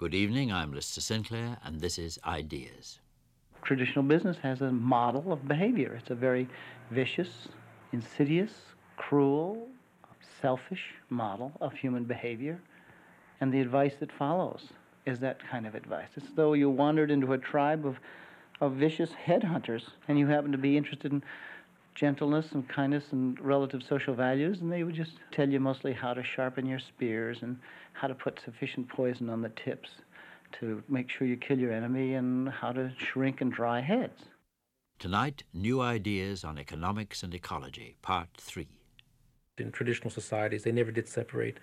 Good evening, I'm Lister Sinclair, and this is Ideas. Traditional business has a model of behavior. It's a very vicious, insidious, cruel, selfish model of human behavior, and the advice that follows is that kind of advice. It's as though you wandered into a tribe of vicious headhunters, and you happen to be interested in gentleness and kindness and relative social values, and they would just tell you mostly how to sharpen your spears and how to put sufficient poison on the tips to make sure you kill your enemy and how to shrink and dry heads. Tonight, new ideas on economics and ecology, part 3. In traditional societies, they never did separate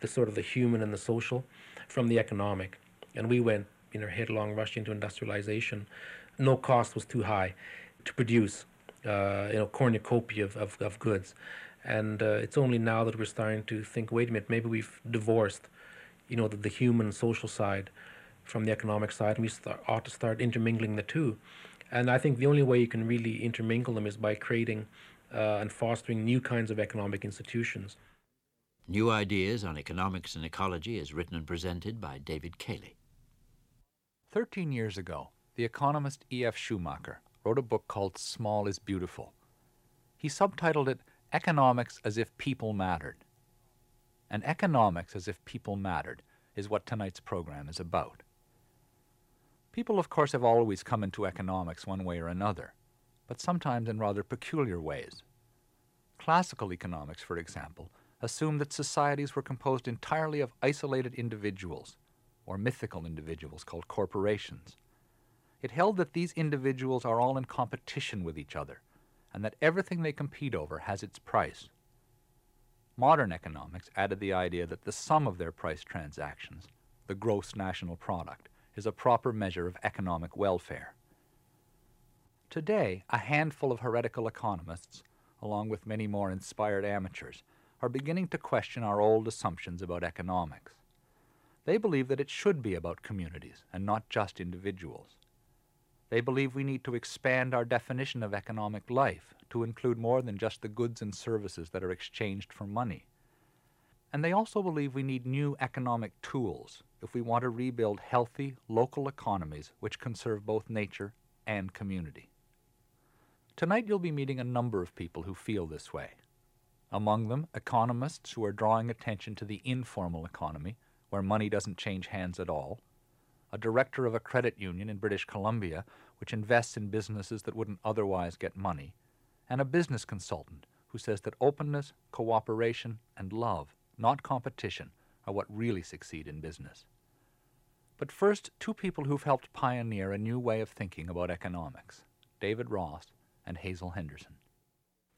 the sort of the human and the social from the economic. And we went, headlong rush into industrialization. No cost was too high to produce, cornucopia of goods. And it's only now that we're starting to think, wait a minute, maybe we've divorced, the human social side from the economic side, and we ought to start intermingling the two. And I think the only way you can really intermingle them is by creating and fostering new kinds of economic institutions. New Ideas on Economics and Ecology is written and presented by David Cayley. 13 years ago, the economist E.F. Schumacher wrote a book called Small is Beautiful. He subtitled it Economics as if People Mattered. And economics as if people mattered is what tonight's program is about. People, of course, have always come into economics one way or another, but sometimes in rather peculiar ways. Classical economics, for example, assumed that societies were composed entirely of isolated individuals, or mythical individuals called corporations. It held that these individuals are all in competition with each other, and that everything they compete over has its price. Modern economics added the idea that the sum of their price transactions, the gross national product, is a proper measure of economic welfare. Today, a handful of heretical economists, along with many more inspired amateurs, are beginning to question our old assumptions about economics. They believe that it should be about communities and not just individuals. They believe we need to expand our definition of economic life to include more than just the goods and services that are exchanged for money. And they also believe we need new economic tools if we want to rebuild healthy, local economies which conserve both nature and community. Tonight you'll be meeting a number of people who feel this way. Among them, economists who are drawing attention to the informal economy, where money doesn't change hands at all, a director of a credit union in British Columbia, which invests in businesses that wouldn't otherwise get money, and a business consultant who says that openness, cooperation, and love, not competition, are what really succeed in business. But first, two people who've helped pioneer a new way of thinking about economics, David Ross and Hazel Henderson.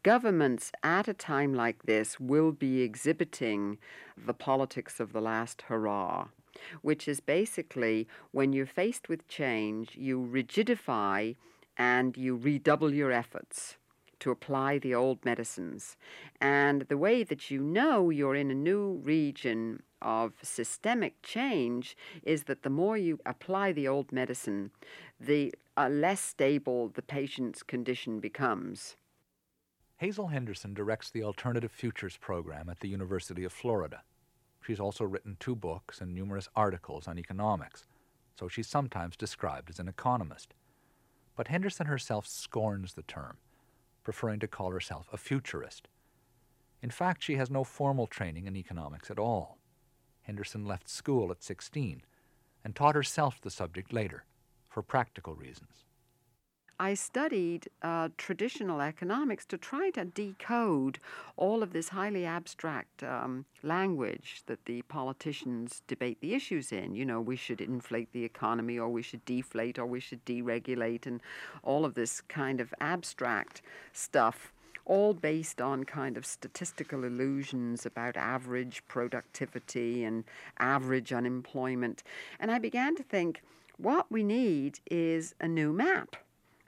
Governments at a time like this will be exhibiting the politics of the last hurrah, which is basically when you're faced with change, you rigidify and you redouble your efforts to apply the old medicines. And the way that you know you're in a new region of systemic change is that the more you apply the old medicine, the less stable the patient's condition becomes. Hazel Henderson directs the Alternative Futures program at the University of Florida. She's also written 2 books and numerous articles on economics, so she's sometimes described as an economist. But Henderson herself scorns the term, preferring to call herself a futurist. In fact, she has no formal training in economics at all. Henderson left school at 16 and taught herself the subject later, for practical reasons. I studied traditional economics to try to decode all of this highly abstract language that the politicians debate the issues in. We should inflate the economy, or we should deflate, or we should deregulate, and all of this kind of abstract stuff, all based on kind of statistical illusions about average productivity and average unemployment. And I began to think, what we need is a new map,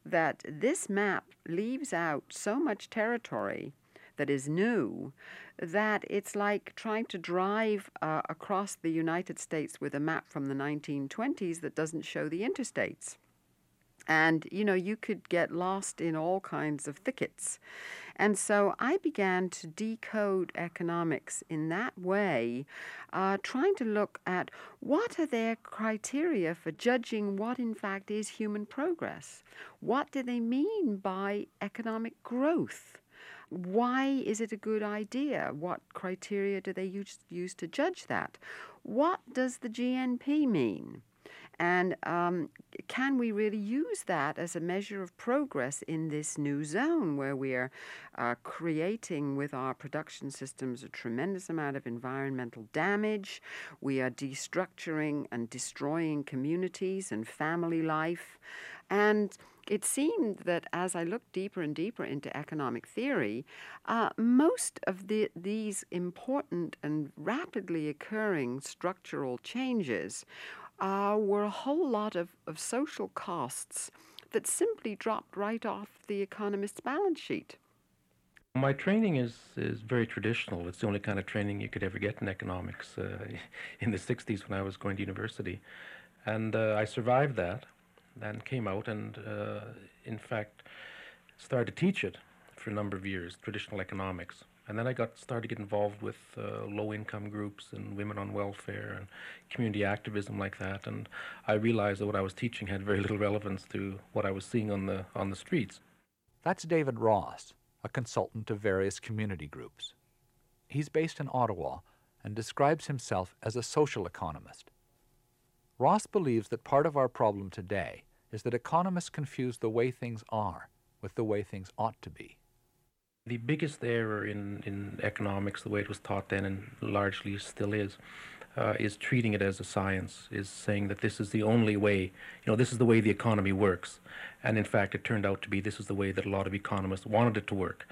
that this map leaves out so much territory that is new that it's like trying to drive across the United States with a map from the 1920s that doesn't show the interstates. And, you know, you could get lost in all kinds of thickets. And so I began to decode economics in that way, trying to look at what are their criteria for judging what in fact is human progress? What do they mean by economic growth? Why is it a good idea? What criteria do they use to judge that? What does the GNP mean? And can we really use that as a measure of progress in this new zone where we're creating with our production systems a tremendous amount of environmental damage? We are destructuring and destroying communities and family life. And it seemed that as I looked deeper and deeper into economic theory, most of these important and rapidly occurring structural changes were a whole lot of social costs that simply dropped right off the economist's balance sheet. My training is very traditional. It's the only kind of training you could ever get in economics in the 60s when I was going to university. And I survived that and came out and, in fact, started to teach it for a number of years, traditional economics. And then I started to get involved with low-income groups and women on welfare and community activism like that. And I realized that what I was teaching had very little relevance to what I was seeing on the streets. That's David Ross, a consultant to various community groups. He's based in Ottawa and describes himself as a social economist. Ross believes that part of our problem today is that economists confuse the way things are with the way things ought to be. The biggest error in economics, the way it was taught then and largely still is treating it as a science, is saying that this is the only way, you know, this is the way the economy works. And in fact, it turned out to be this is the way that a lot of economists wanted it to work.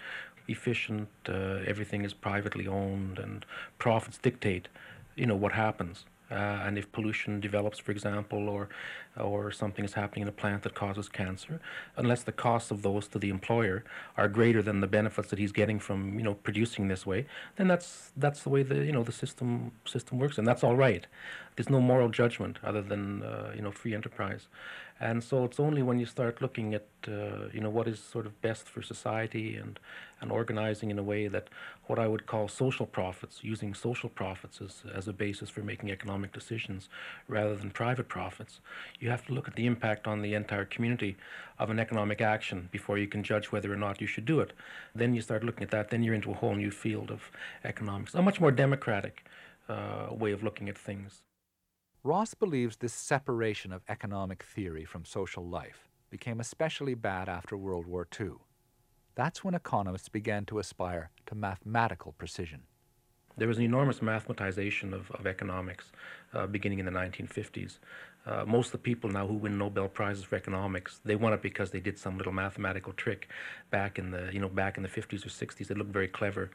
Efficient, everything is privately owned, and profits dictate, you know, what happens. And if pollution develops, for example, or something is happening in a plant that causes cancer, unless the costs of those to the employer are greater than the benefits that he's getting from, you know, producing this way, then that's the way the, you know, the system works, and that's all right. There's no moral judgment other than you know, free enterprise. And so it's only when you start looking at you know, what is sort of best for society and organizing in a way that what I would call social profits, using social profits as a basis for making economic decisions rather than private profits, you have to look at the impact on the entire community of an economic action before you can judge whether or not you should do it. Then you start looking at that, then you're into a whole new field of economics, a much more democratic way of looking at things. Ross believes this separation of economic theory from social life became especially bad after World War II. That's when economists began to aspire to mathematical precision. There was an enormous mathematization of economics beginning in the 1950s. Most of the people now who win Nobel Prizes for economics, they won it because they did some little mathematical trick back in the 50s or 60s. They looked very clever.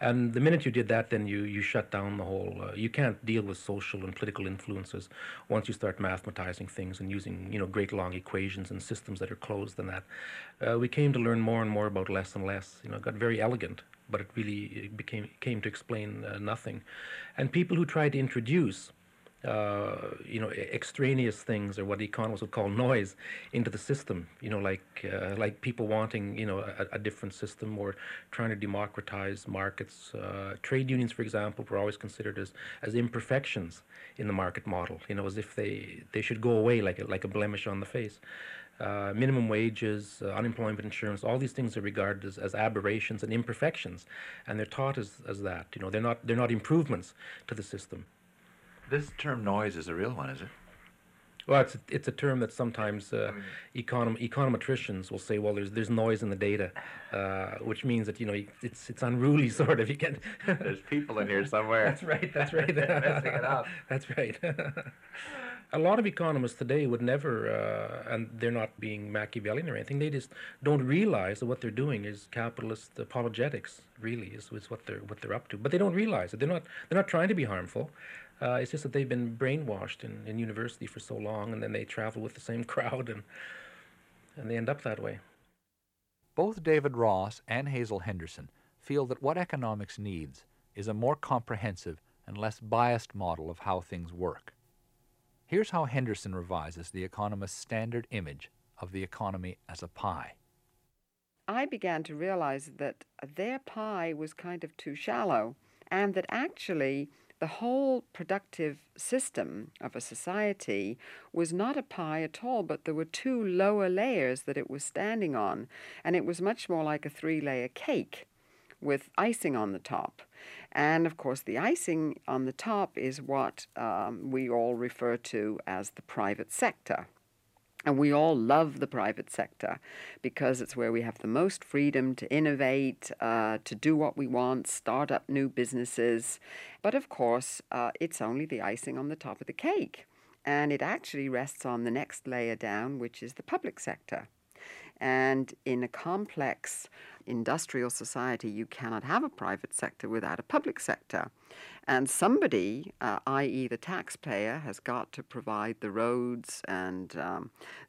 And the minute you did that, then you shut down the whole... you can't deal with social and political influences once you start mathematizing things and using, you know, great long equations and systems that are closed than that. We came to learn more and more about less and less. You know, it got very elegant, but it really came to explain nothing. And people who tried to introduce you know, extraneous things, or what economists would call noise, into the system, you know, like people wanting, you know, a different system, or trying to democratize markets. Trade unions, for example, were always considered as imperfections in the market model, you know, as if they should go away like a blemish on the face. Minimum wages, unemployment insurance, all these things are regarded as aberrations and imperfections, and they're taught as that. You know, they're not improvements to the system. This term noise is a real one, is it? Well, it's a term that sometimes econometricians will say, well, there's noise in the data, which means that, you know, it's unruly, sort of. You can't... There's people in here somewhere. That's right. Messing it up. That's right. A lot of economists today would never, and they're not being Machiavellian or anything, they just don't realize that what they're doing is capitalist apologetics, really, is what they're up to. But they don't realize it. They're not trying to be harmful. It's just that they've been brainwashed in university for so long, and then they travel with the same crowd, and they end up that way. Both David Ross and Hazel Henderson feel that what economics needs is a more comprehensive and less biased model of how things work. Here's how Henderson revises the economist's standard image of the economy as a pie. I began to realize that their pie was kind of too shallow, and that actually the whole productive system of a society was not a pie at all, but there were two lower layers that it was standing on, and it was much more like a three-layer cake with icing on the top. And, of course, the icing on the top is what we all refer to as the private sector. And we all love the private sector because it's where we have the most freedom to innovate, to do what we want, start up new businesses. But of course, it's only the icing on the top of the cake. And it actually rests on the next layer down, which is the public sector. And in a complex industrial society, you cannot have a private sector without a public sector. And somebody, i.e. the taxpayer, has got to provide the roads and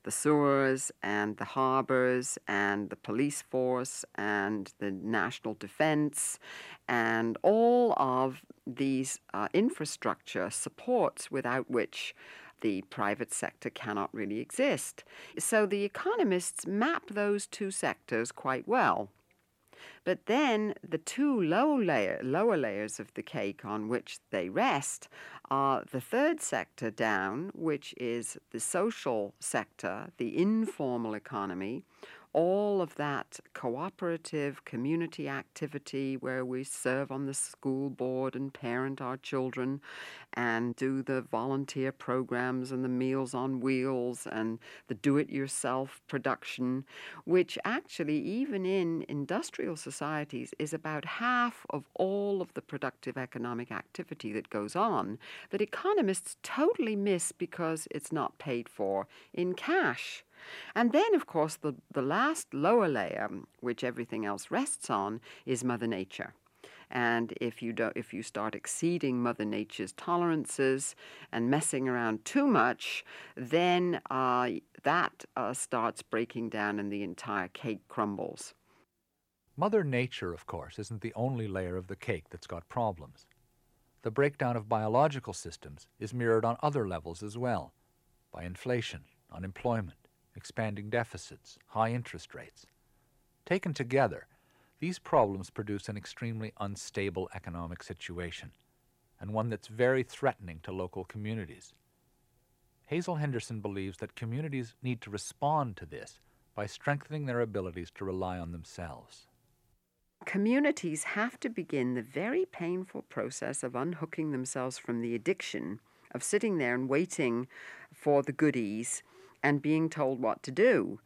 the sewers and the harbors and the police force and the national defense and all of these infrastructure supports without which the private sector cannot really exist. So the economists map those two sectors quite well. But then the two lower layers of the cake on which they rest are the third sector down, which is the social sector, the informal economy, all of that cooperative community activity where we serve on the school board and parent our children and do the volunteer programs and the Meals on Wheels and the do-it-yourself production, which actually, even in industrial societies, is about half of all of the productive economic activity that goes on, that economists totally miss because it's not paid for in cash. And then, of course, the last lower layer, which everything else rests on, is Mother Nature. And if you start exceeding Mother Nature's tolerances and messing around too much, then that starts breaking down and the entire cake crumbles. Mother Nature, of course, isn't the only layer of the cake that's got problems. The breakdown of biological systems is mirrored on other levels as well, by inflation, unemployment, expanding deficits, high interest rates. Taken together, these problems produce an extremely unstable economic situation, and one that's very threatening to local communities. Hazel Henderson believes that communities need to respond to this by strengthening their abilities to rely on themselves. Communities have to begin the very painful process of unhooking themselves from the addiction of sitting there and waiting for the goodies and being told what to do.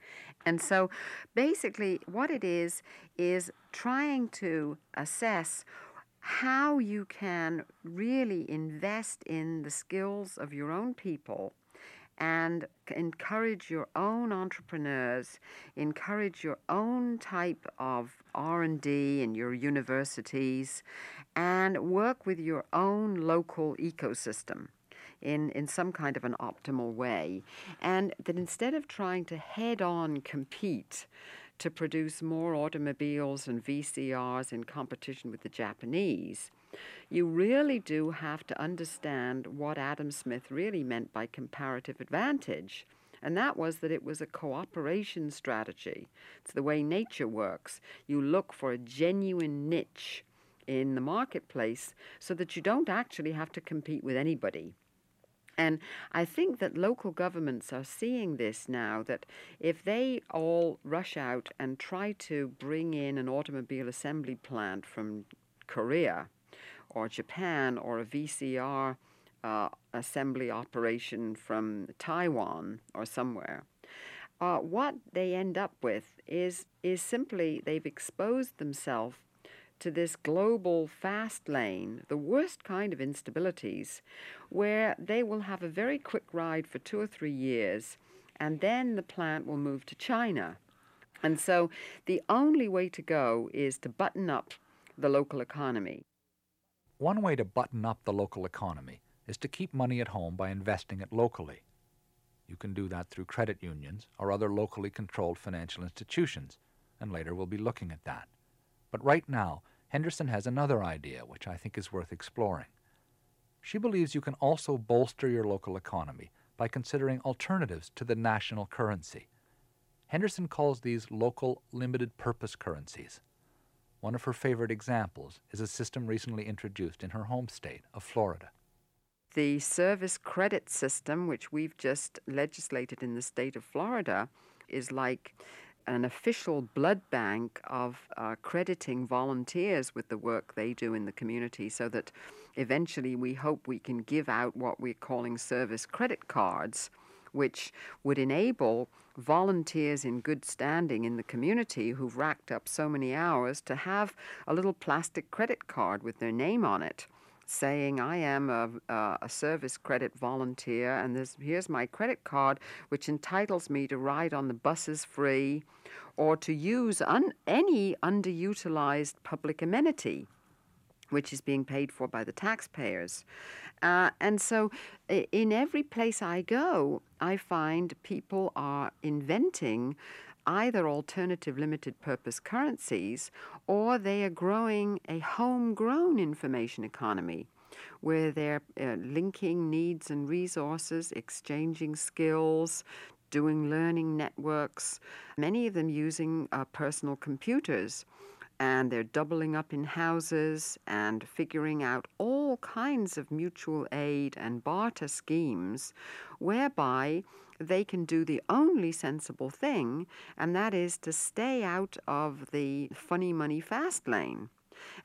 And so basically what it is trying to assess how you can really invest in the skills of your own people and encourage your own entrepreneurs, encourage your own type of R&D in your universities, and work with your own local ecosystem in some kind of an optimal way, and that instead of trying to head-on compete to produce more automobiles and VCRs in competition with the Japanese, you really do have to understand what Adam Smith really meant by comparative advantage, and that was that it was a cooperation strategy. It's the way nature works. You look for a genuine niche in the marketplace so that you don't actually have to compete with anybody. And I think that local governments are seeing this now, that if they all rush out and try to bring in an automobile assembly plant from Korea or Japan or a VCR assembly operation from Taiwan or somewhere, what they end up with is simply they've exposed themselves to this global fast lane, the worst kind of instabilities, where they will have a very quick ride for 2 or 3 years, and then the plant will move to China. And so the only way to go is to button up the local economy. One way to button up the local economy is to keep money at home by investing it locally. You can do that through credit unions or other locally controlled financial institutions, and later we'll be looking at that. But right now, Henderson has another idea which I think is worth exploring. She believes you can also bolster your local economy by considering alternatives to the national currency. Henderson calls these local limited-purpose currencies. One of her favorite examples is a system recently introduced in her home state of Florida. The service credit system, which we've just legislated in the state of Florida, is like an official blood bank of crediting volunteers with the work they do in the community, so that eventually we hope we can give out what we're calling service credit cards, which would enable volunteers in good standing in the community who've racked up so many hours to have a little plastic credit card with their name on it, saying, I am a service credit volunteer, and here's my credit card, which entitles me to ride on the buses free or to use any underutilized public amenity, which is being paid for by the taxpayers. And so in every place I go, I find people are inventing either alternative limited-purpose currencies, or they are growing a homegrown information economy where they're linking needs and resources, exchanging skills, doing learning networks, many of them using personal computers. And they're doubling up in houses and figuring out all kinds of mutual aid and barter schemes whereby they can do the only sensible thing, and that is to stay out of the funny money fast lane.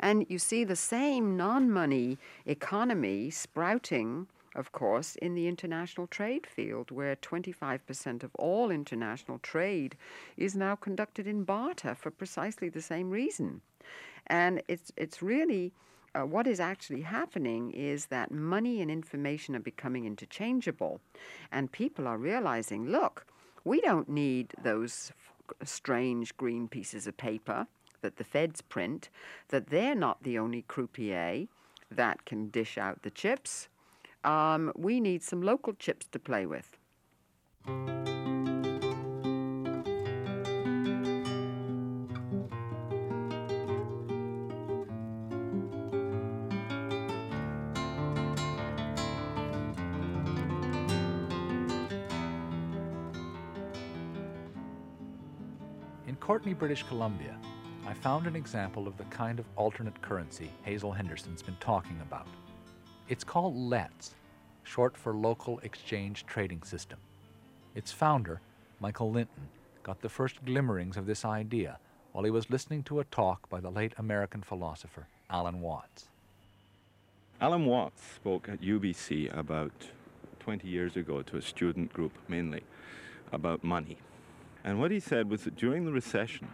And you see the same non-money economy sprouting, of course, in the international trade field, where 25% of all international trade is now conducted in barter for precisely the same reason. And it's really what is actually happening is that money and information are becoming interchangeable, and people are realizing, look, we don't need those strange green pieces of paper that the feds print, that they're not the only croupier that can dish out the chips. We need some local chips to play with. In Courtenay, British Columbia, I found an example of the kind of alternate currency Hazel Henderson's been talking about. It's called LETS, short for Local Exchange Trading System. Its founder, Michael Linton, got the first glimmerings of this idea while he was listening to a talk by the late American philosopher Alan Watts. Alan Watts spoke at UBC about 20 years ago to a student group mainly about money. And what he said was that during the recession,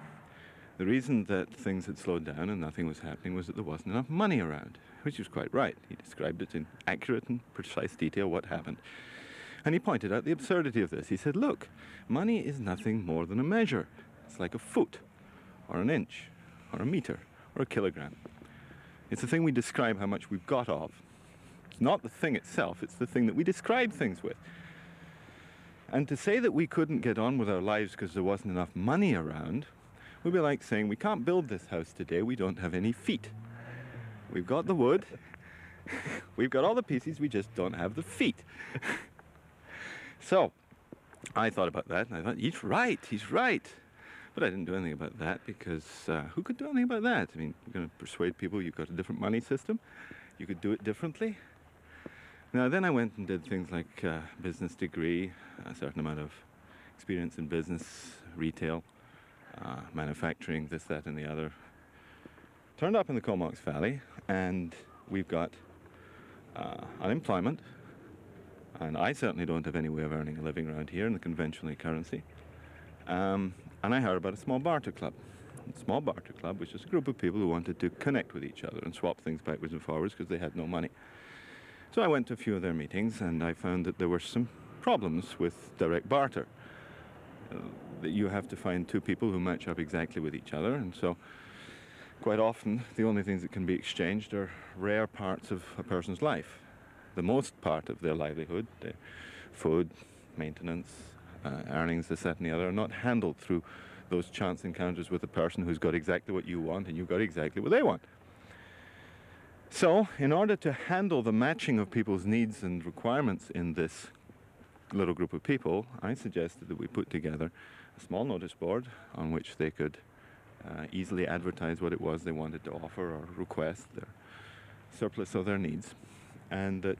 the reason that things had slowed down and nothing was happening was that there wasn't enough money around, which was quite right. He described it in accurate and precise detail what happened. And he pointed out the absurdity of this. He said, look, money is nothing more than a measure. It's like a foot, or an inch, or a meter, or a kilogram. It's the thing we describe how much we've got of. It's not the thing itself, it's the thing that we describe things with. And to say that we couldn't get on with our lives because there wasn't enough money around would be like saying, we can't build this house today, we don't have any feet. We've got the wood, we've got all the pieces, we just don't have the feet. So, I thought about that, and I thought, he's right. But I didn't do anything about that, because who could do anything about that? I mean, you're going to persuade people you've got a different money system, you could do it differently. Now, then I went and did things like business degree, a certain amount of experience in business, retail, manufacturing, this, that, and the other. Turned up in the Comox Valley, and we've got unemployment, and I certainly don't have any way of earning a living around here in the conventional currency. And I heard about a small barter club. A small barter club, which is a group of people who wanted to connect with each other and swap things backwards and forwards because they had no money. So I went to a few of their meetings, and I found that there were some problems with direct barter. That you have to find two people who match up exactly with each other, and so quite often the only things that can be exchanged are rare parts of a person's life, the most part of their livelihood, their food, maintenance, earnings, this, that, and the other, are not handled through those chance encounters with a person who's got exactly what you want and you've got exactly what they want. So in order to handle the matching of people's needs and requirements in this little group of people, I suggested that we put together a small notice board on which they could easily advertise what it was they wanted to offer or request, their surplus or their needs, and that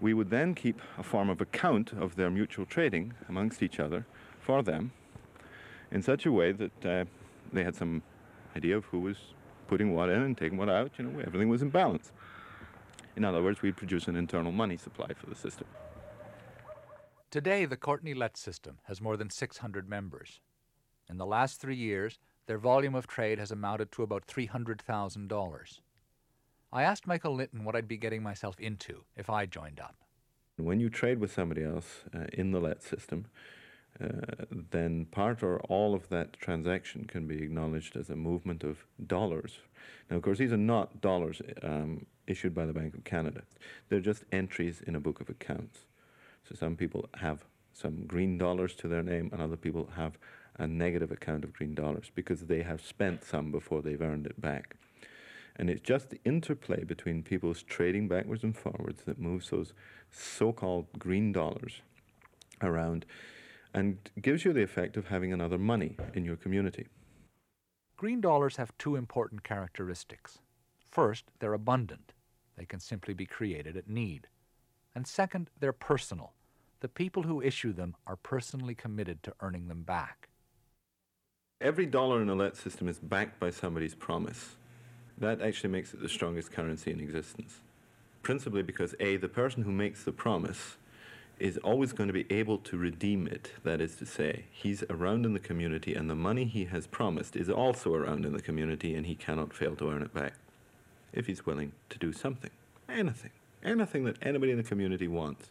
we would then keep a form of account of their mutual trading amongst each other for them in such a way that they had some idea of who was putting what in and taking what out, you know, everything was in balance. In other words, we'd produce an internal money supply for the system. Today, the Courtenay LETS system has more than 600 members. In the last 3 years, their volume of trade has amounted to about $300,000. I asked Michael Linton what I'd be getting myself into if I joined up. When you trade with somebody else in the LETS system, then part or all of that transaction can be acknowledged as a movement of dollars. Now, of course, these are not dollars issued by the Bank of Canada. They're just entries in a book of accounts. So some people have some green dollars to their name, and other people have a negative account of green dollars because they have spent some before they've earned it back. And it's just the interplay between people's trading backwards and forwards that moves those so-called green dollars around and gives you the effect of having another money in your community. Green dollars have two important characteristics. First, they're abundant. They can simply be created at need. And second, they're personal. The people who issue them are personally committed to earning them back. Every dollar in a LETS system is backed by somebody's promise. That actually makes it the strongest currency in existence. Principally because, A, the person who makes the promise is always going to be able to redeem it. That is to say, he's around in the community, and the money he has promised is also around in the community, and he cannot fail to earn it back if he's willing to do something, anything that anybody in the community wants.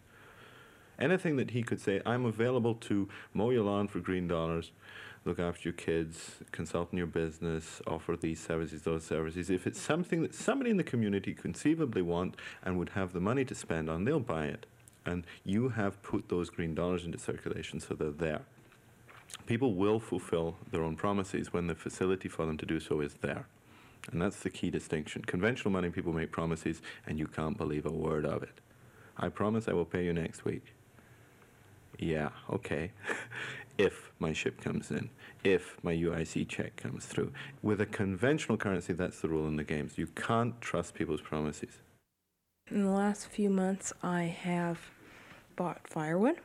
Anything that he could say, I'm available to mow your lawn for green dollars, look after your kids, consult in your business, offer these services, those services. If it's something that somebody in the community conceivably wants and would have the money to spend on, they'll buy it. And you have put those green dollars into circulation, so they're there. People will fulfill their own promises when the facility for them to do so is there. And that's the key distinction. Conventional money, people make promises, and you can't believe a word of it. I promise I will pay you next week. Yeah, okay, if my ship comes in, if my UIC check comes through. With a conventional currency, that's the rule in the games. You can't trust people's promises. In the last few months, I have bought firewood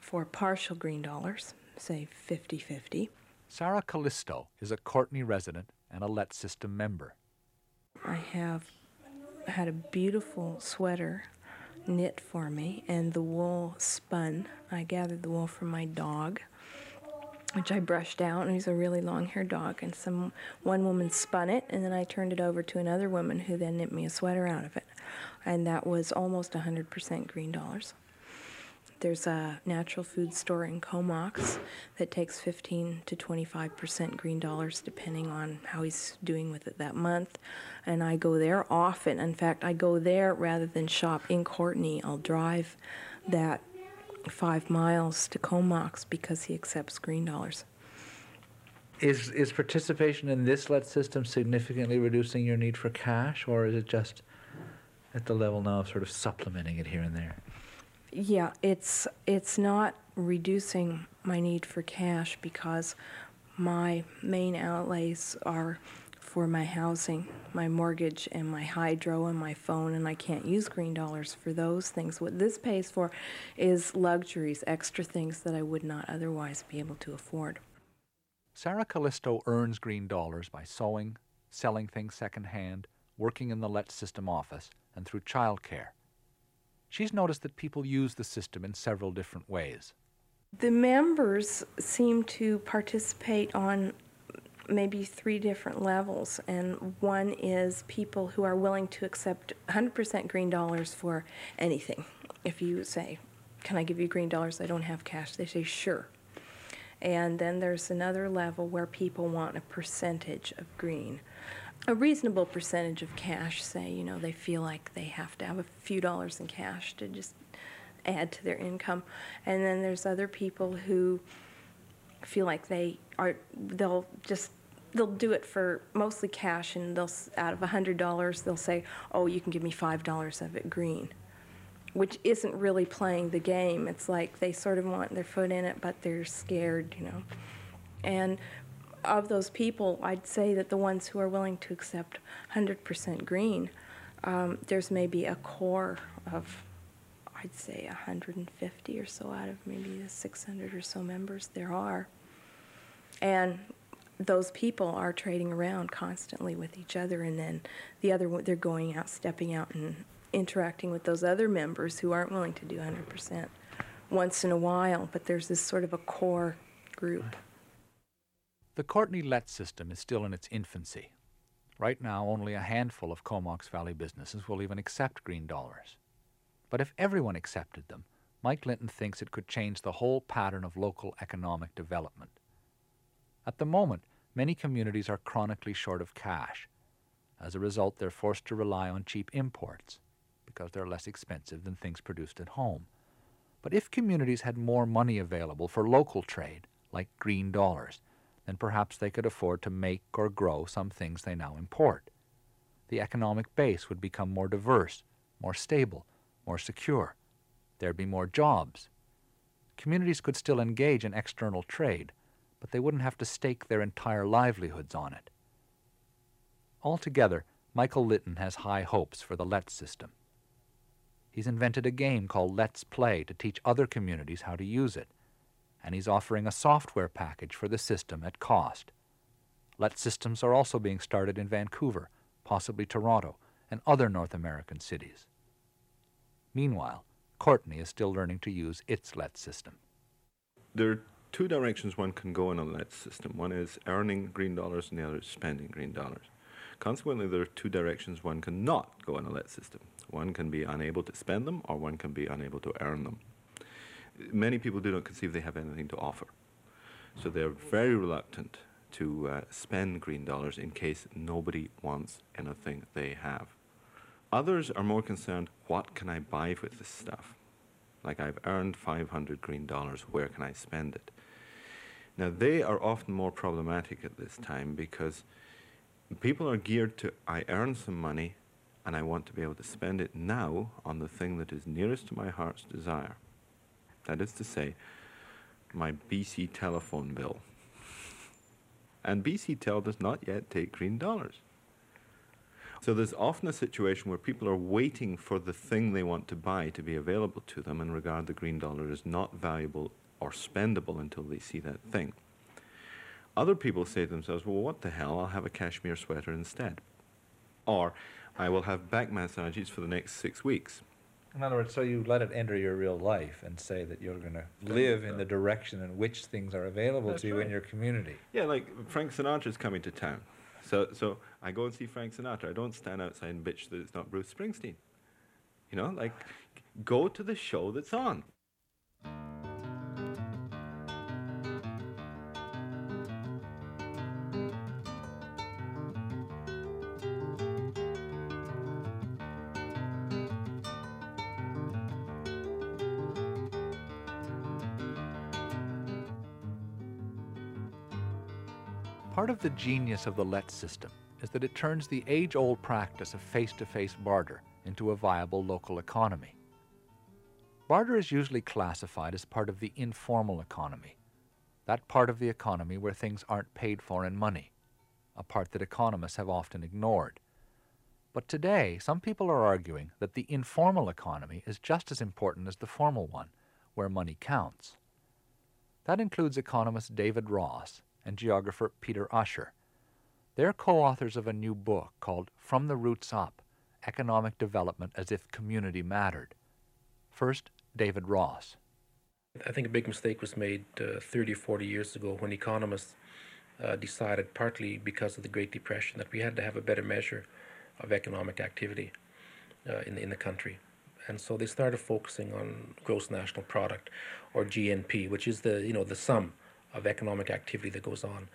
for partial green dollars, say 50-50. Sarah Callisto is a Courtenay resident and a LETS system member. I have had a beautiful sweater knit for me, and the wool spun. I gathered the wool from my dog, which I brushed out, and he's a really long-haired dog, and one woman spun it, and then I turned it over to another woman who then knit me a sweater out of it, and that was almost 100% green dollars. There's a natural food store in Comox that takes 15 to 25% green dollars depending on how he's doing with it that month. And I go there often. In fact, I go there rather than shop in Courtenay. I'll drive that 5 miles to Comox because he accepts green dollars. Is participation in this LETS system significantly reducing your need for cash, or is it just at the level now of sort of supplementing it here and there? Yeah, it's not reducing my need for cash because my main outlays are for my housing, my mortgage, and my hydro, and my phone, and I can't use green dollars for those things. What this pays for is luxuries, extra things that I would not otherwise be able to afford. Sarah Callisto earns green dollars by sewing, selling things secondhand, working in the LETS system office, and through childcare. She's noticed that people use the system in several different ways. The members seem to participate on maybe 3 different levels, and one is people who are willing to accept 100% green dollars for anything. If you say, can I give you green dollars, I don't have cash, they say, sure. And then there's another level where people want a percentage of green. A reasonable percentage of cash, say, you know, they feel like they have to have a few dollars in cash to just add to their income. And then there's other people who feel like they'll do it for mostly cash, and they'll, out of $100, they'll say, oh, you can give me $5 of it green. which isn't really playing the game. It's like they sort of want their foot in it, but they're scared, you know. And of those people, I'd say that the ones who are willing to accept 100% green, there's maybe a core of, I'd say, 150 or so out of maybe the 600 or so members there are. And those people are trading around constantly with each other, and then the other, they're going out, stepping out, and interacting with those other members who aren't willing to do 100% once in a while, but there's this sort of a core group. The Courtenay LETS system is still in its infancy. Right now, only a handful of Comox Valley businesses will even accept green dollars. But if everyone accepted them, Mike Linton thinks it could change the whole pattern of local economic development. At the moment, many communities are chronically short of cash. As a result, they're forced to rely on cheap imports, because they're less expensive than things produced at home. But if communities had more money available for local trade, like green dollars, then perhaps they could afford to make or grow some things they now import. The economic base would become more diverse, more stable, more secure. There'd be more jobs. Communities could still engage in external trade, but they wouldn't have to stake their entire livelihoods on it. Altogether, Michael Linton has high hopes for the LETS system. He's invented a game called Let's Play to teach other communities how to use it, and he's offering a software package for the system at cost. LETS systems are also being started in Vancouver, possibly Toronto, and other North American cities. Meanwhile, Courtenay is still learning to use its LETS system. There are two directions one can go in a LETS system. One is earning green dollars and the other is spending green dollars. Consequently, there are two directions one cannot go in a LETS system. One can be unable to spend them, or one can be unable to earn them. Many people do not conceive they have anything to offer. So they're very reluctant to spend green dollars in case nobody wants anything they have. Others are more concerned, what can I buy with this stuff? Like, I've earned 500 green dollars, where can I spend it? Now, they are often more problematic at this time because people are geared to, I earn some money, and I want to be able to spend it now on the thing that is nearest to my heart's desire. That is to say, my BC telephone bill. And BC Tel does not yet take green dollars. So there's often a situation where people are waiting for the thing they want to buy to be available to them and regard the green dollar as not valuable or spendable until they see that thing. Other people say to themselves, well, what the hell, I'll have a cashmere sweater instead. Or, I will have back massages for the next 6 weeks. In other words, so you let it enter your real life and say that you're going to live in the direction in which things are available to you in your community. Yeah, like Frank Sinatra's coming to town. So I go and see Frank Sinatra. I don't stand outside and bitch that it's not Bruce Springsteen. You know, like, go to the show that's on. Part of the genius of the LETS system is that it turns the age-old practice of face-to-face barter into a viable local economy. Barter is usually classified as part of the informal economy, that part of the economy where things aren't paid for in money, a part that economists have often ignored. But today, some people are arguing that the informal economy is just as important as the formal one, where money counts. That includes economist David Ross and geographer Peter Usher. They're co-authors of a new book called From the Roots Up, Economic Development as If Community Mattered. First, David Ross. I think a big mistake was made 30 or 40 years ago when economists decided, partly because of the Great Depression, that we had to have a better measure of economic activity in the country. And so they started focusing on gross national product, or GNP, which is the sum of economic activity that goes on.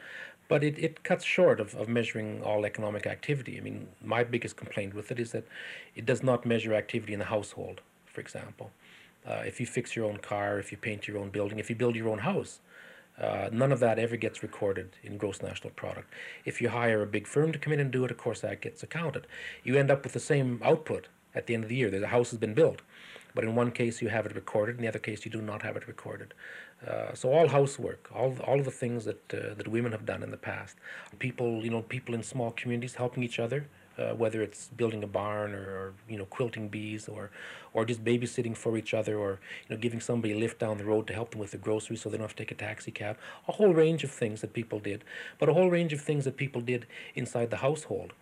But it cuts short of measuring all economic activity. I mean, my biggest complaint with it is that it does not measure activity in the household, for example. If you fix your own car, if you paint your own building, if you build your own house, none of that ever gets recorded in gross national product. If you hire a big firm to come in and do it, of course that gets accounted. You end up with the same output at the end of the year. The house has been built. But in one case you have it recorded, in the other case you do not have it recorded. So all housework, all of the things that that women have done in the past, people in small communities helping each other, whether it's building a barn or quilting bees or just babysitting for each other or giving somebody a lift down the road to help them with the groceries so they don't have to take a taxi cab. A whole range of things that people did, but a whole range of things that people did inside the household.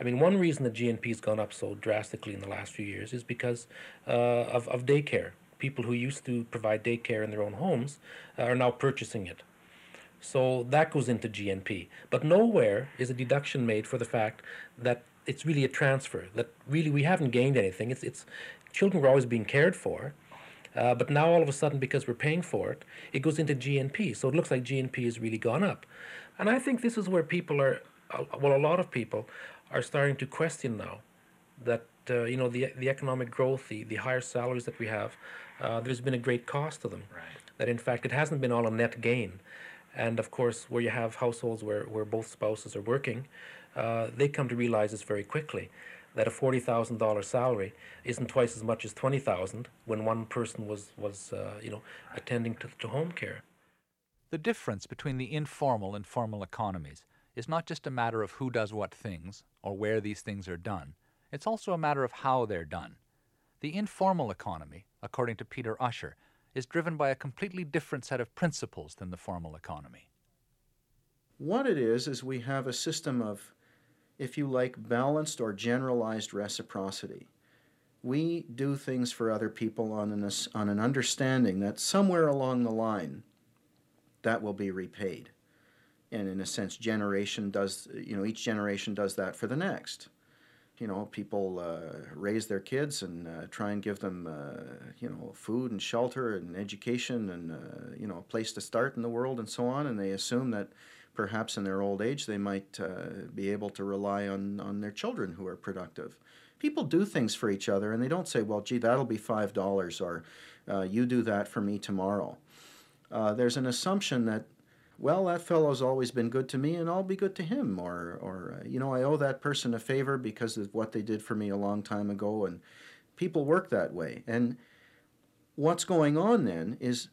I mean, one reason that GNP has gone up so drastically in the last few years is because of daycare. People who used to provide daycare in their own homes are now purchasing it. So that goes into GNP. But nowhere is a deduction made for the fact that it's really a transfer, that really we haven't gained anything. It's children were always being cared for, but now all of a sudden, because we're paying for it, it goes into GNP. So it looks like GNP has really gone up. And I think this is where people are, well, a lot of people are starting to question now that the economic growth, the higher salaries that we have, there's been a great cost to them. Right. That in fact it hasn't been all a net gain. And of course, where you have households where both spouses are working, they come to realize this very quickly, that a $40,000 salary isn't twice as much as $20,000 when one person was attending to home care. The difference between the informal and formal economies is not just a matter of who does what things or where these things are done. It's also a matter of how they're done. The informal economy, according to Peter Usher, is driven by a completely different set of principles than the formal economy. What it is we have a system of, if you like, balanced or generalized reciprocity. We do things for other people on an understanding that somewhere along the line that will be repaid. And in a sense, each generation does that for the next. People raise their kids and try and give them, food and shelter and education and, a place to start in the world and so on. And they assume that perhaps in their old age they might be able to rely on their children who are productive. People do things for each other and they don't say, well, gee, that'll be $5 or you do that for me tomorrow. There's an assumption that, well, that fellow's always been good to me, and I'll be good to him. Or I owe that person a favor because of what they did for me a long time ago, and people work that way. And what's going on then is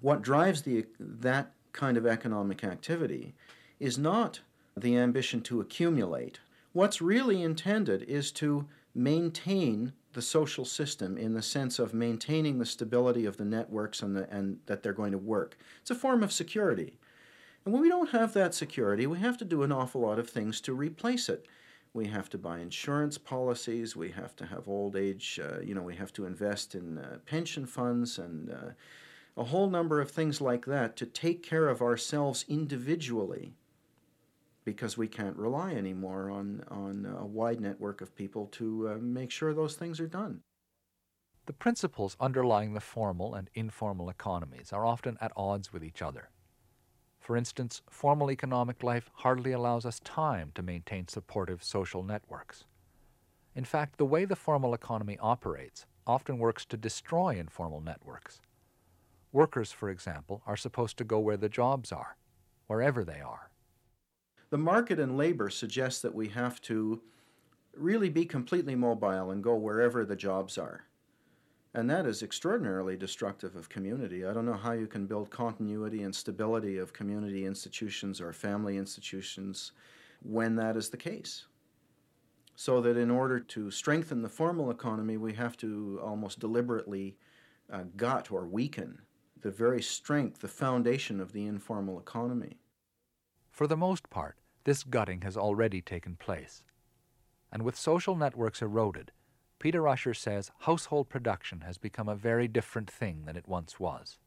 what drives that kind of economic activity is not the ambition to accumulate. What's really intended is to maintain the social system in the sense of maintaining the stability of the networks and that they're going to work. It's a form of security. And when we don't have that security, we have to do an awful lot of things to replace it. We have to buy insurance policies, we have to have old age, we have to invest in pension funds and a whole number of things like that to take care of ourselves individually because we can't rely anymore on a wide network of people to make sure those things are done. The principles underlying the formal and informal economies are often at odds with each other. For instance, formal economic life hardly allows us time to maintain supportive social networks. In fact, the way the formal economy operates often works to destroy informal networks. Workers, for example, are supposed to go where the jobs are, wherever they are. The market in labor suggests that we have to really be completely mobile and go wherever the jobs are. And that is extraordinarily destructive of community. I don't know how you can build continuity and stability of community institutions or family institutions when that is the case. So that in order to strengthen the formal economy, we have to almost deliberately gut or weaken the very strength, the foundation of the informal economy. For the most part, this gutting has already taken place. And with social networks eroded, Peter Usher says household production has become a very different thing than it once was.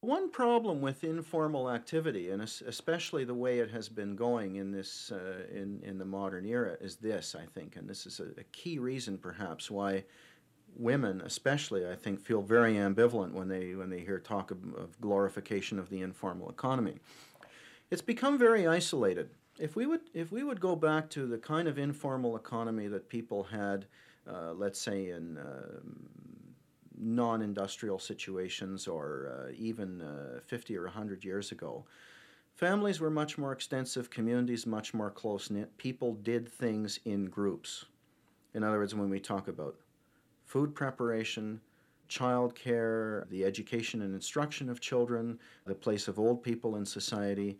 One problem with informal activity, and especially the way it has been going in this in the modern era, is this, I think, and this is a key reason perhaps why women especially, I think, feel very ambivalent when they hear talk of glorification of the informal economy. It's become very isolated. If we would go back to the kind of informal economy that people had, let's say in non-industrial situations or even 50 or 100 years ago, families were much more extensive, communities much more close-knit. People did things in groups. In other words, when we talk about food preparation, childcare, the education and instruction of children, the place of old people in society.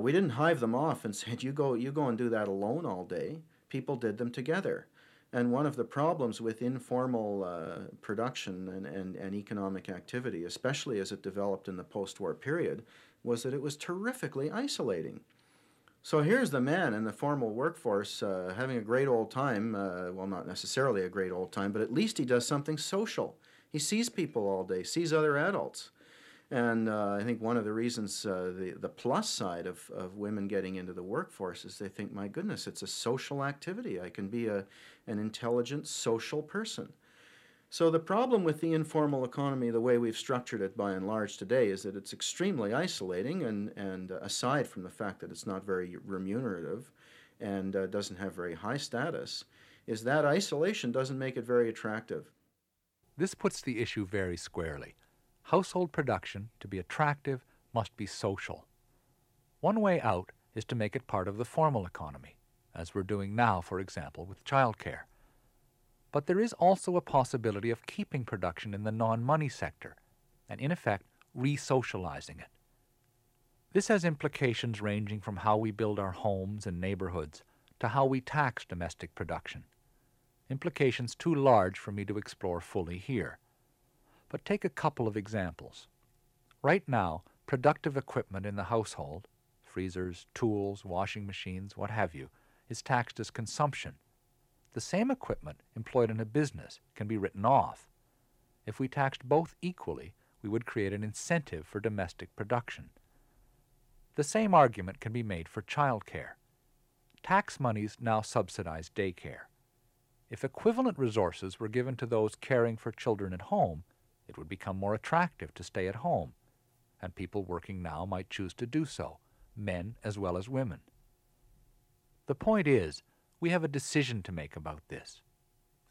We didn't hive them off and said, you go and do that alone all day. People did them together. And one of the problems with informal production and economic activity, especially as it developed in the post-war period, was that it was terrifically isolating. So here's the man in the formal workforce having a great old time, well, not necessarily a great old time, but at least he does something social. He sees people all day, sees other adults. And I think one of the reasons, the plus side of women getting into the workforce is they think, my goodness, it's a social activity. I can be an intelligent, social person. So the problem with the informal economy, the way we've structured it by and large today, is that it's extremely isolating, and aside from the fact that it's not very remunerative and doesn't have very high status, is that isolation doesn't make it very attractive. This puts the issue very squarely. Household production, to be attractive, must be social. One way out is to make it part of the formal economy, as we're doing now, for example, with childcare. But there is also a possibility of keeping production in the non-money sector, and in effect, re-socializing it. This has implications ranging from how we build our homes and neighborhoods to how we tax domestic production. Implications too large for me to explore fully here. But take a couple of examples. Right now, productive equipment in the household, freezers, tools, washing machines, what have you, is taxed as consumption. The same equipment employed in a business can be written off. If we taxed both equally, we would create an incentive for domestic production. The same argument can be made for childcare. Tax monies now subsidize daycare. If equivalent resources were given to those caring for children at home, it would become more attractive to stay at home, and people working now might choose to do so, men as well as women. The point is, we have a decision to make about this.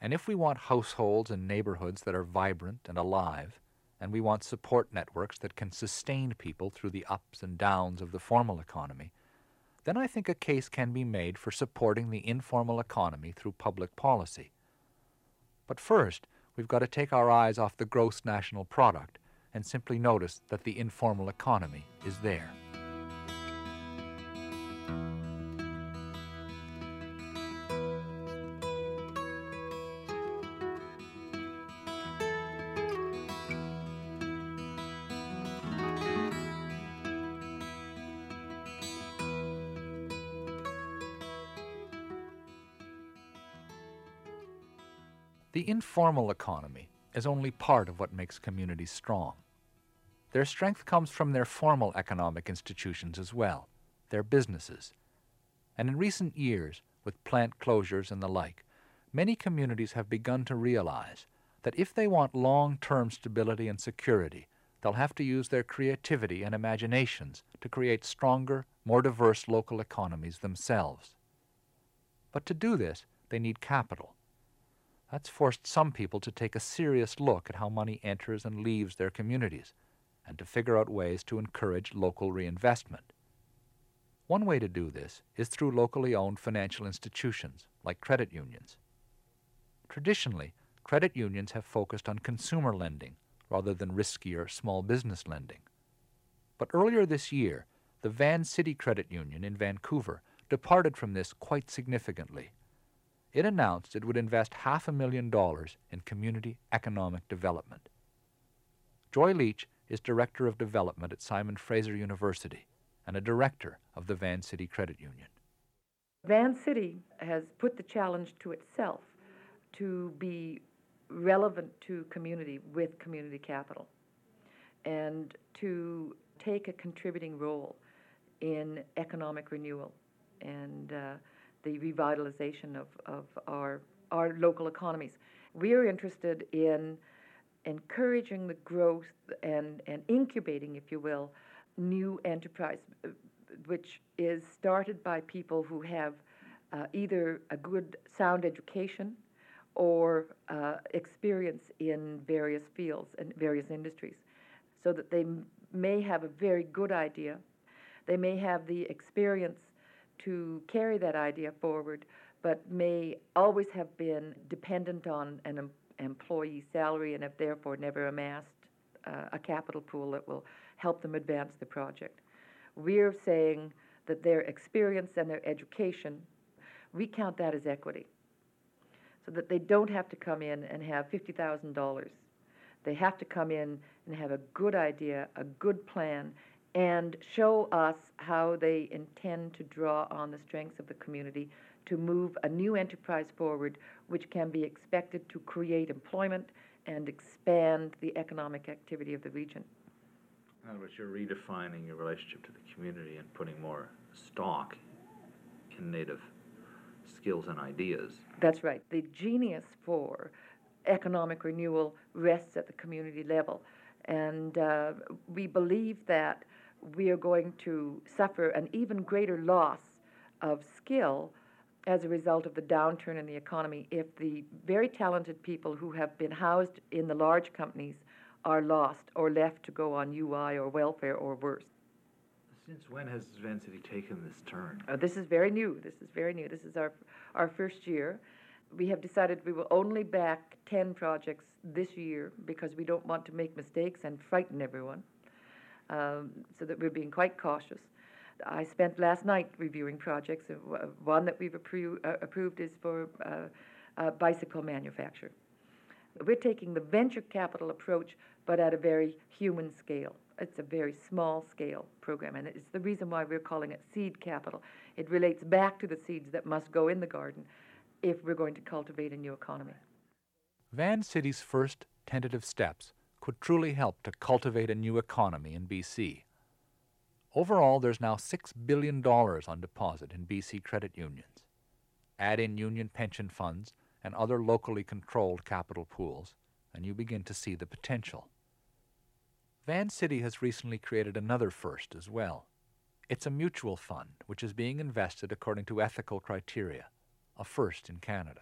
And if we want households and neighborhoods that are vibrant and alive, and we want support networks that can sustain people through the ups and downs of the formal economy, then I think a case can be made for supporting the informal economy through public policy. But first, we've got to take our eyes off the gross national product and simply notice that the informal economy is there. The informal economy is only part of what makes communities strong. Their strength comes from their formal economic institutions as well, their businesses. And in recent years, with plant closures and the like, many communities have begun to realize that if they want long-term stability and security, they'll have to use their creativity and imaginations to create stronger, more diverse local economies themselves. But to do this, they need capital. That's forced some people to take a serious look at how money enters and leaves their communities, and to figure out ways to encourage local reinvestment. One way to do this is through locally owned financial institutions, like credit unions. Traditionally, credit unions have focused on consumer lending rather than riskier small business lending. But earlier this year, the Vancity Credit Union in Vancouver departed from this quite significantly. It announced it would invest $500,000 in community economic development. Joy Leach is Director of Development at Simon Fraser University and a director of the Vancity Credit Union. Vancity has put the challenge to itself to be relevant to community with community capital and to take a contributing role in economic renewal and the revitalization of our local economies. We are interested in encouraging the growth and incubating, if you will, new enterprise, which is started by people who have either a good sound education or experience in various fields and various industries, so that they may have a very good idea. They may have the experience to carry that idea forward but may always have been dependent on an employee salary and have therefore never amassed a capital pool that will help them advance the project. We're saying that their experience and their education, we count that as equity, so that they don't have to come in and have $50,000. They have to come in and have a good idea, a good plan, and show us how they intend to draw on the strengths of the community to move a new enterprise forward, which can be expected to create employment and expand the economic activity of the region. In other words, you're redefining your relationship to the community and putting more stock in native skills and ideas. That's right. The genius for economic renewal rests at the community level. And we believe that we are going to suffer an even greater loss of skill as a result of the downturn in the economy if the very talented people who have been housed in the large companies are lost or left to go on UI or welfare or worse. Since when has Vancity taken this turn? This is very new. This is our first year. We have decided we will only back 10 projects this year because we don't want to make mistakes and frighten everyone, so that we're being quite cautious. I spent last night reviewing projects. One that we've approved is for bicycle manufacture. We're taking the venture capital approach, but at a very human scale. It's a very small scale program, and it's the reason why we're calling it seed capital. It relates back to the seeds that must go in the garden if we're going to cultivate a new economy. Vancity's first tentative steps could truly help to cultivate a new economy in BC. Overall, there's now $6 billion on deposit in BC credit unions. Add in union pension funds and other locally controlled capital pools, and you begin to see the potential. Vancity has recently created another first as well. It's a mutual fund, which is being invested according to ethical criteria, a first in Canada.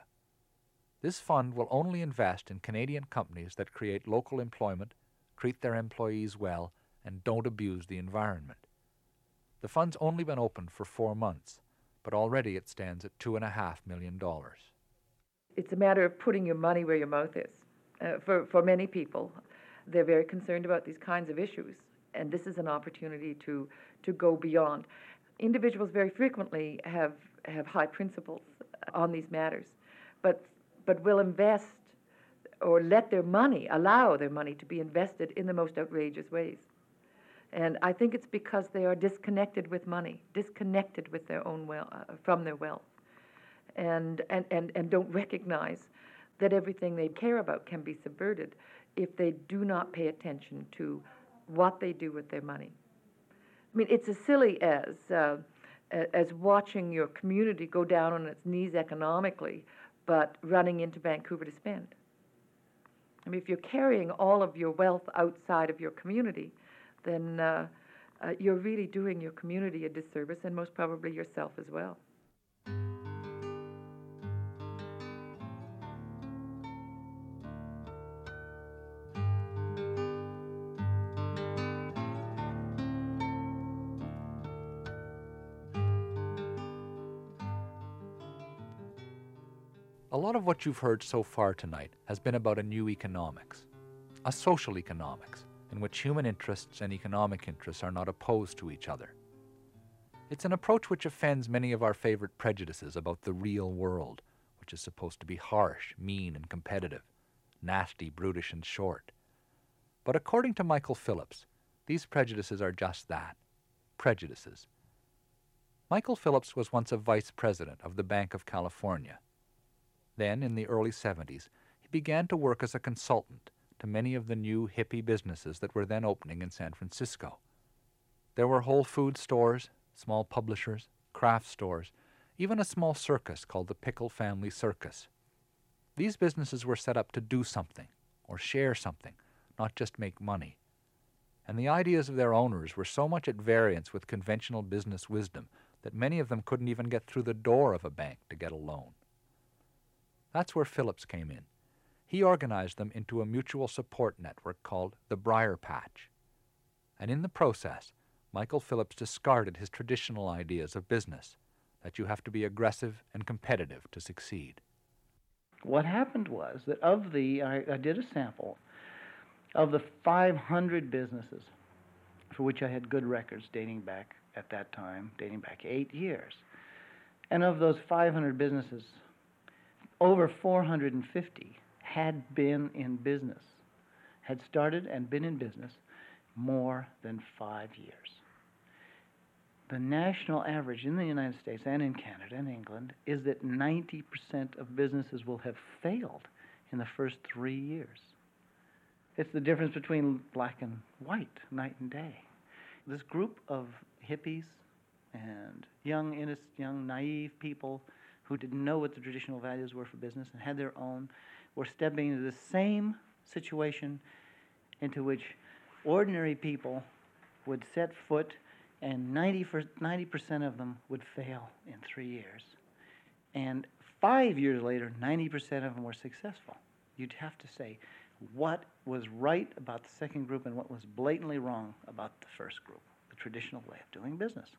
This fund will only invest in Canadian companies that create local employment, treat their employees well, and don't abuse the environment. The fund's only been open for 4 months, but already it stands at $2.5 million. It's a matter of putting your money where your mouth is. For many people, they're very concerned about these kinds of issues, and this is an opportunity to go beyond. Individuals very frequently have high principles on these matters, but will invest or allow their money to be invested in the most outrageous ways. And I think it's because they are disconnected with money, disconnected with their own from their wealth, and don't recognize that everything they care about can be subverted if they do not pay attention to what they do with their money. I mean, it's as silly as watching your community go down on its knees economically, but running into Vancouver to spend. I mean, if you're carrying all of your wealth outside of your community, then you're really doing your community a disservice and most probably yourself as well. A lot of what you've heard so far tonight has been about a new economics, a social economics, in which human interests and economic interests are not opposed to each other. It's an approach which offends many of our favorite prejudices about the real world, which is supposed to be harsh, mean, and competitive, nasty, brutish, and short. But according to Michael Phillips, these prejudices are just that, prejudices. Michael Phillips was once a vice president of the Banc of California. Then, in the early 70s, he began to work as a consultant to many of the new hippie businesses that were then opening in San Francisco. There were whole food stores, small publishers, craft stores, even a small circus called the Pickle Family Circus. These businesses were set up to do something, or share something, not just make money. And the ideas of their owners were so much at variance with conventional business wisdom that many of them couldn't even get through the door of a bank to get a loan. That's where Phillips came in. He organized them into a mutual support network called the Briar Patch. And in the process, Michael Phillips discarded his traditional ideas of business, that you have to be aggressive and competitive to succeed. What happened was that I did a sample of the 500 businesses for which I had good records dating back 8 years. And of those 500 businesses, over 450 had been in business, had started and been in business more than 5 years. The national average in the United States and in Canada and England is that 90% of businesses will have failed in the first 3 years. It's the difference between black and white, night and day. This group of hippies and young, naive people who didn't know what the traditional values were for business and had their own were stepping into the same situation into which ordinary people would set foot, and 90% of them would fail in 3 years. And 5 years later, 90% of them were successful. You'd have to say what was right about the second group and what was blatantly wrong about the first group, the traditional way of doing business.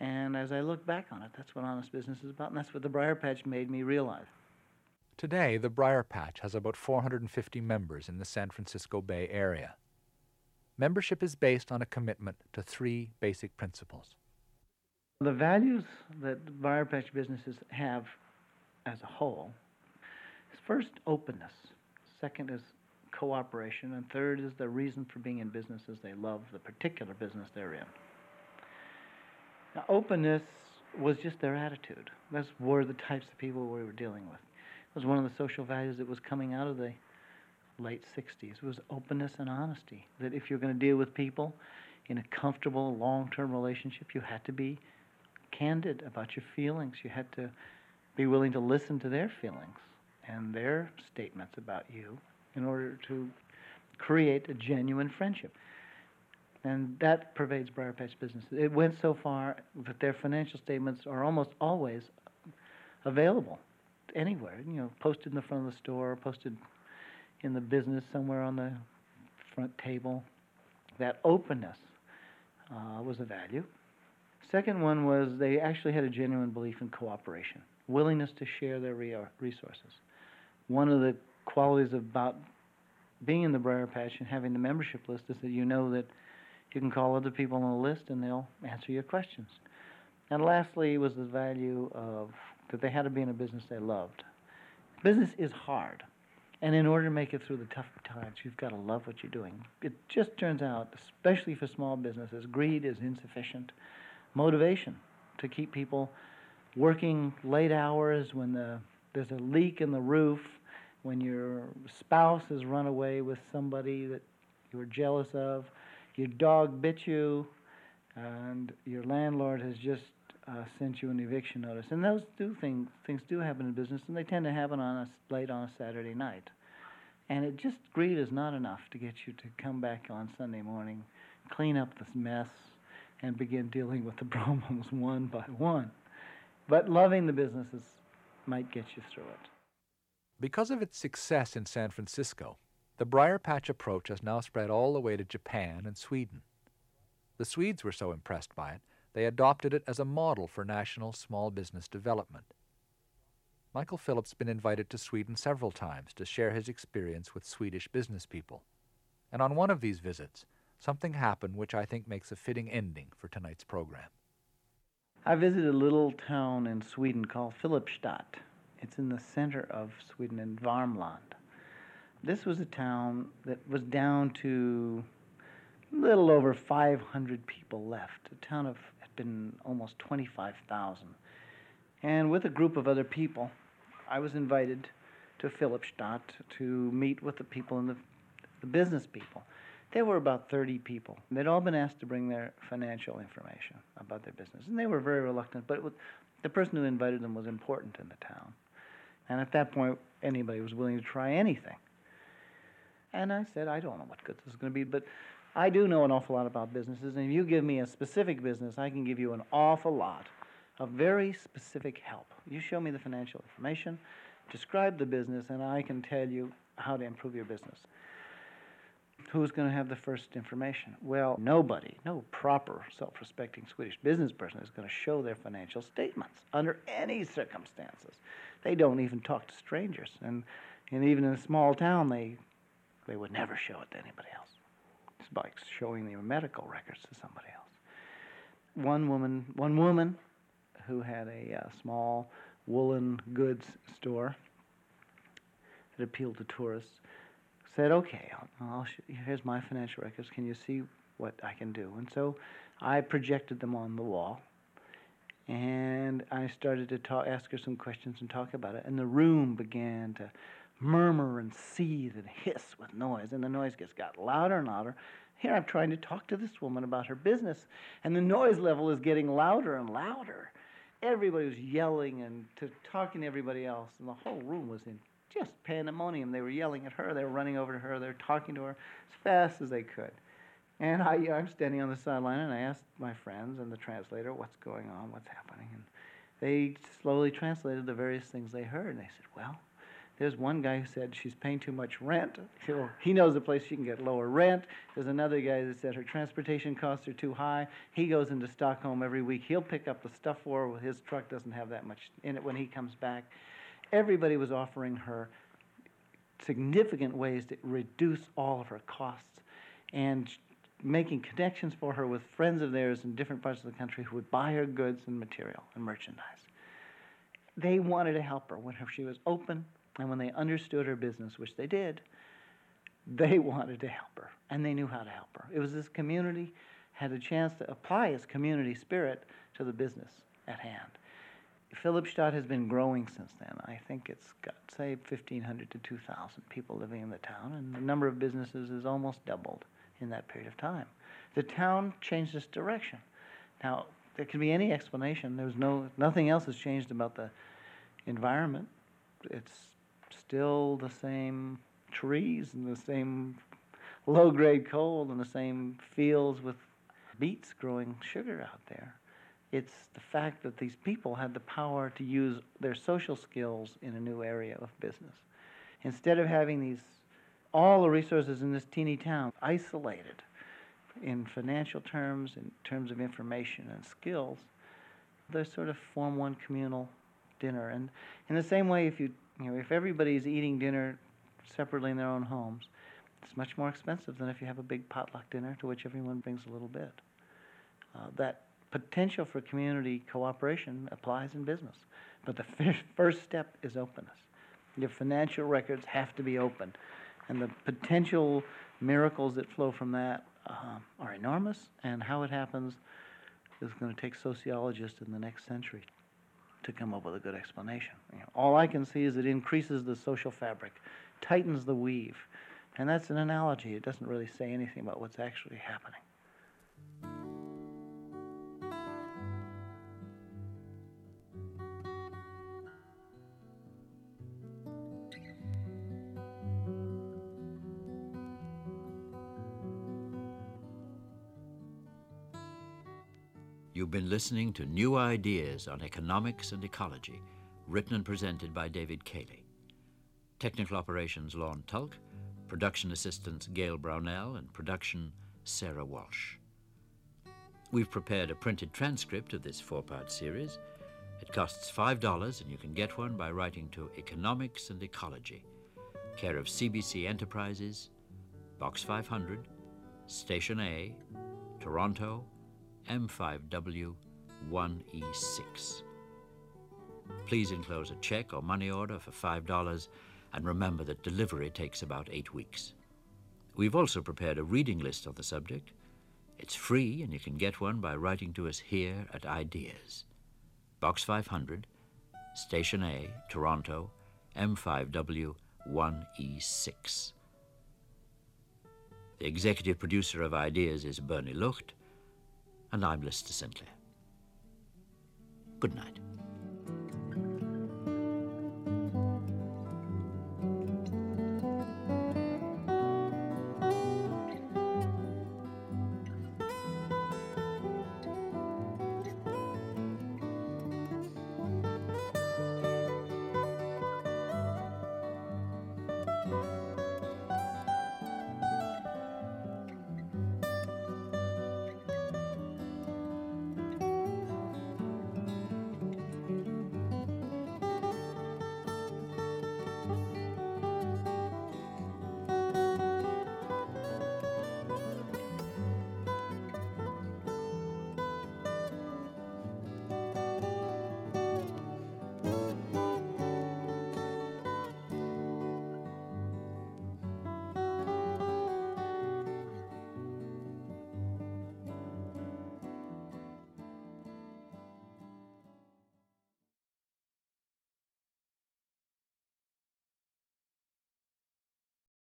And as I look back on it, that's what honest business is about, and that's what the Briar Patch made me realize. Today, the Briar Patch has about 450 members in the San Francisco Bay Area. Membership is based on a commitment to three basic principles. The values that the Briar Patch businesses have as a whole is first, openness. Second is cooperation. And third is the reason for being in business is they love the particular business they're in. Now, openness was just their attitude. Those were the types of people we were dealing with. It was one of the social values that was coming out of the late 60s was openness and honesty, that if you're going to deal with people in a comfortable long-term relationship, you had to be candid about your feelings. You had to be willing to listen to their feelings and their statements about you in order to create a genuine friendship. And that pervades Briar Patch business. It went so far that their financial statements are almost always available anywhere, posted in the front of the store, posted in the business somewhere on the front table. That openness was a value. Second one was they actually had a genuine belief in cooperation, willingness to share their resources. One of the qualities about being in the Briar Patch and having the membership list is that you know that you can call other people on the list and they'll answer your questions. And lastly was the value of that they had to be in a business they loved. Business is hard. And in order to make it through the tough times, you've got to love what you're doing. It just turns out, especially for small businesses, greed is insufficient. Motivation to keep people working late hours when there's a leak in the roof, when your spouse has run away with somebody that you were jealous of, your dog bit you, and your landlord has just sent you an eviction notice. And those things do happen in business, and they tend to happen late on a Saturday night. And greed is not enough to get you to come back on Sunday morning, clean up this mess, and begin dealing with the problems one by one. But loving the businesses might get you through it. Because of its success in San Francisco, the Briar Patch approach has now spread all the way to Japan and Sweden. The Swedes were so impressed by it, they adopted it as a model for national small business development. Michael Phillips has been invited to Sweden several times to share his experience with Swedish business people. And on one of these visits, something happened which I think makes a fitting ending for tonight's program. I visited a little town in Sweden called Filipstad. It's in the center of Sweden in Värmland. This was a town that was down to a little over 500 people left, a town of been almost 25,000. And with a group of other people, I was invited to Filipstad to meet with the people and the business people. There were about 30 people. They'd all been asked to bring their financial information about their business, and they were very reluctant, but the person who invited them was important in the town. And at that point, anybody was willing to try anything. And I said, I don't know what good this is going to be, but I do know an awful lot about businesses, and if you give me a specific business, I can give you an awful lot of very specific help. You show me the financial information, describe the business, and I can tell you how to improve your business. Who's going to have the first information? Well, nobody, no proper self-respecting Swedish business person is going to show their financial statements under any circumstances. They don't even talk to strangers. And even in a small town, they would never show it to anybody else. It's like showing their medical records to somebody else. One woman who had a small woolen goods store that appealed to tourists, said, okay, here's my financial records. Can you see what I can do? And so I projected them on the wall, and I started to ask her some questions and talk about it. And the room began to murmur and seethe and hiss with noise, and the noise just got louder and louder. Here I'm trying to talk to this woman about her business, and the noise level is getting louder and louder. Everybody was yelling and talking to everybody else, and the whole room was in just pandemonium. They were yelling at her. They were running over to her. They were talking to her as fast as they could. And I'm standing on the sideline, and I asked my friends and the translator what's going on, what's happening. And they slowly translated the various things they heard. And they said, well, there's one guy who said she's paying too much rent. So he knows a place she can get lower rent. There's another guy that said her transportation costs are too high. He goes into Stockholm every week. He'll pick up the stuff for her. His truck doesn't have that much in it when he comes back. Everybody was offering her significant ways to reduce all of her costs and making connections for her with friends of theirs in different parts of the country who would buy her goods and material and merchandise. They wanted to help her when she was open, and when they understood her business, which they did, they wanted to help her, and they knew how to help her. It was this community had a chance to apply its community spirit to the business at hand. Filipstad has been growing since then. I think it's got, say, 1,500 to 2,000 people living in the town, and the number of businesses has almost doubled in that period of time. The town changed its direction. Now, there can be any explanation. There's nothing else has changed about the environment. It's still the same trees and the same low-grade coal and the same fields with beets growing sugar out there. It's the fact that these people had the power to use their social skills in a new area of business. Instead of having all the resources in this teeny town isolated in financial terms, in terms of information and skills, they sort of form one communal dinner. And in the same way, if everybody's eating dinner separately in their own homes, it's much more expensive than if you have a big potluck dinner to which everyone brings a little bit. That potential for community cooperation applies in business, but the first step is openness. Your financial records have to be open, and the potential miracles that flow from that are enormous, and how it happens is going to take sociologists in the next century to come up with a good explanation. All I can see is it increases the social fabric, tightens the weave, and that's an analogy. It doesn't really say anything about what's actually happening. You've been listening to New Ideas on Economics and Ecology, written and presented by David Cayley. Technical operations, Lorne Tulk, production assistants, Gail Brownell, and production, Sarah Walsh. We've prepared a printed transcript of this four-part series. It costs $5, and you can get one by writing to Economics and Ecology, care of CBC Enterprises, Box 500, Station A, Toronto, M5W1E6. Please enclose a check or money order for $5, and remember that delivery takes about 8 weeks. We've also prepared a reading list on the subject. It's free, and you can get one by writing to us here at Ideas, Box 500, Station A, Toronto, M5W1E6. The executive producer of Ideas is Bernie Lucht, and I'm Lister Sinclair. Good night.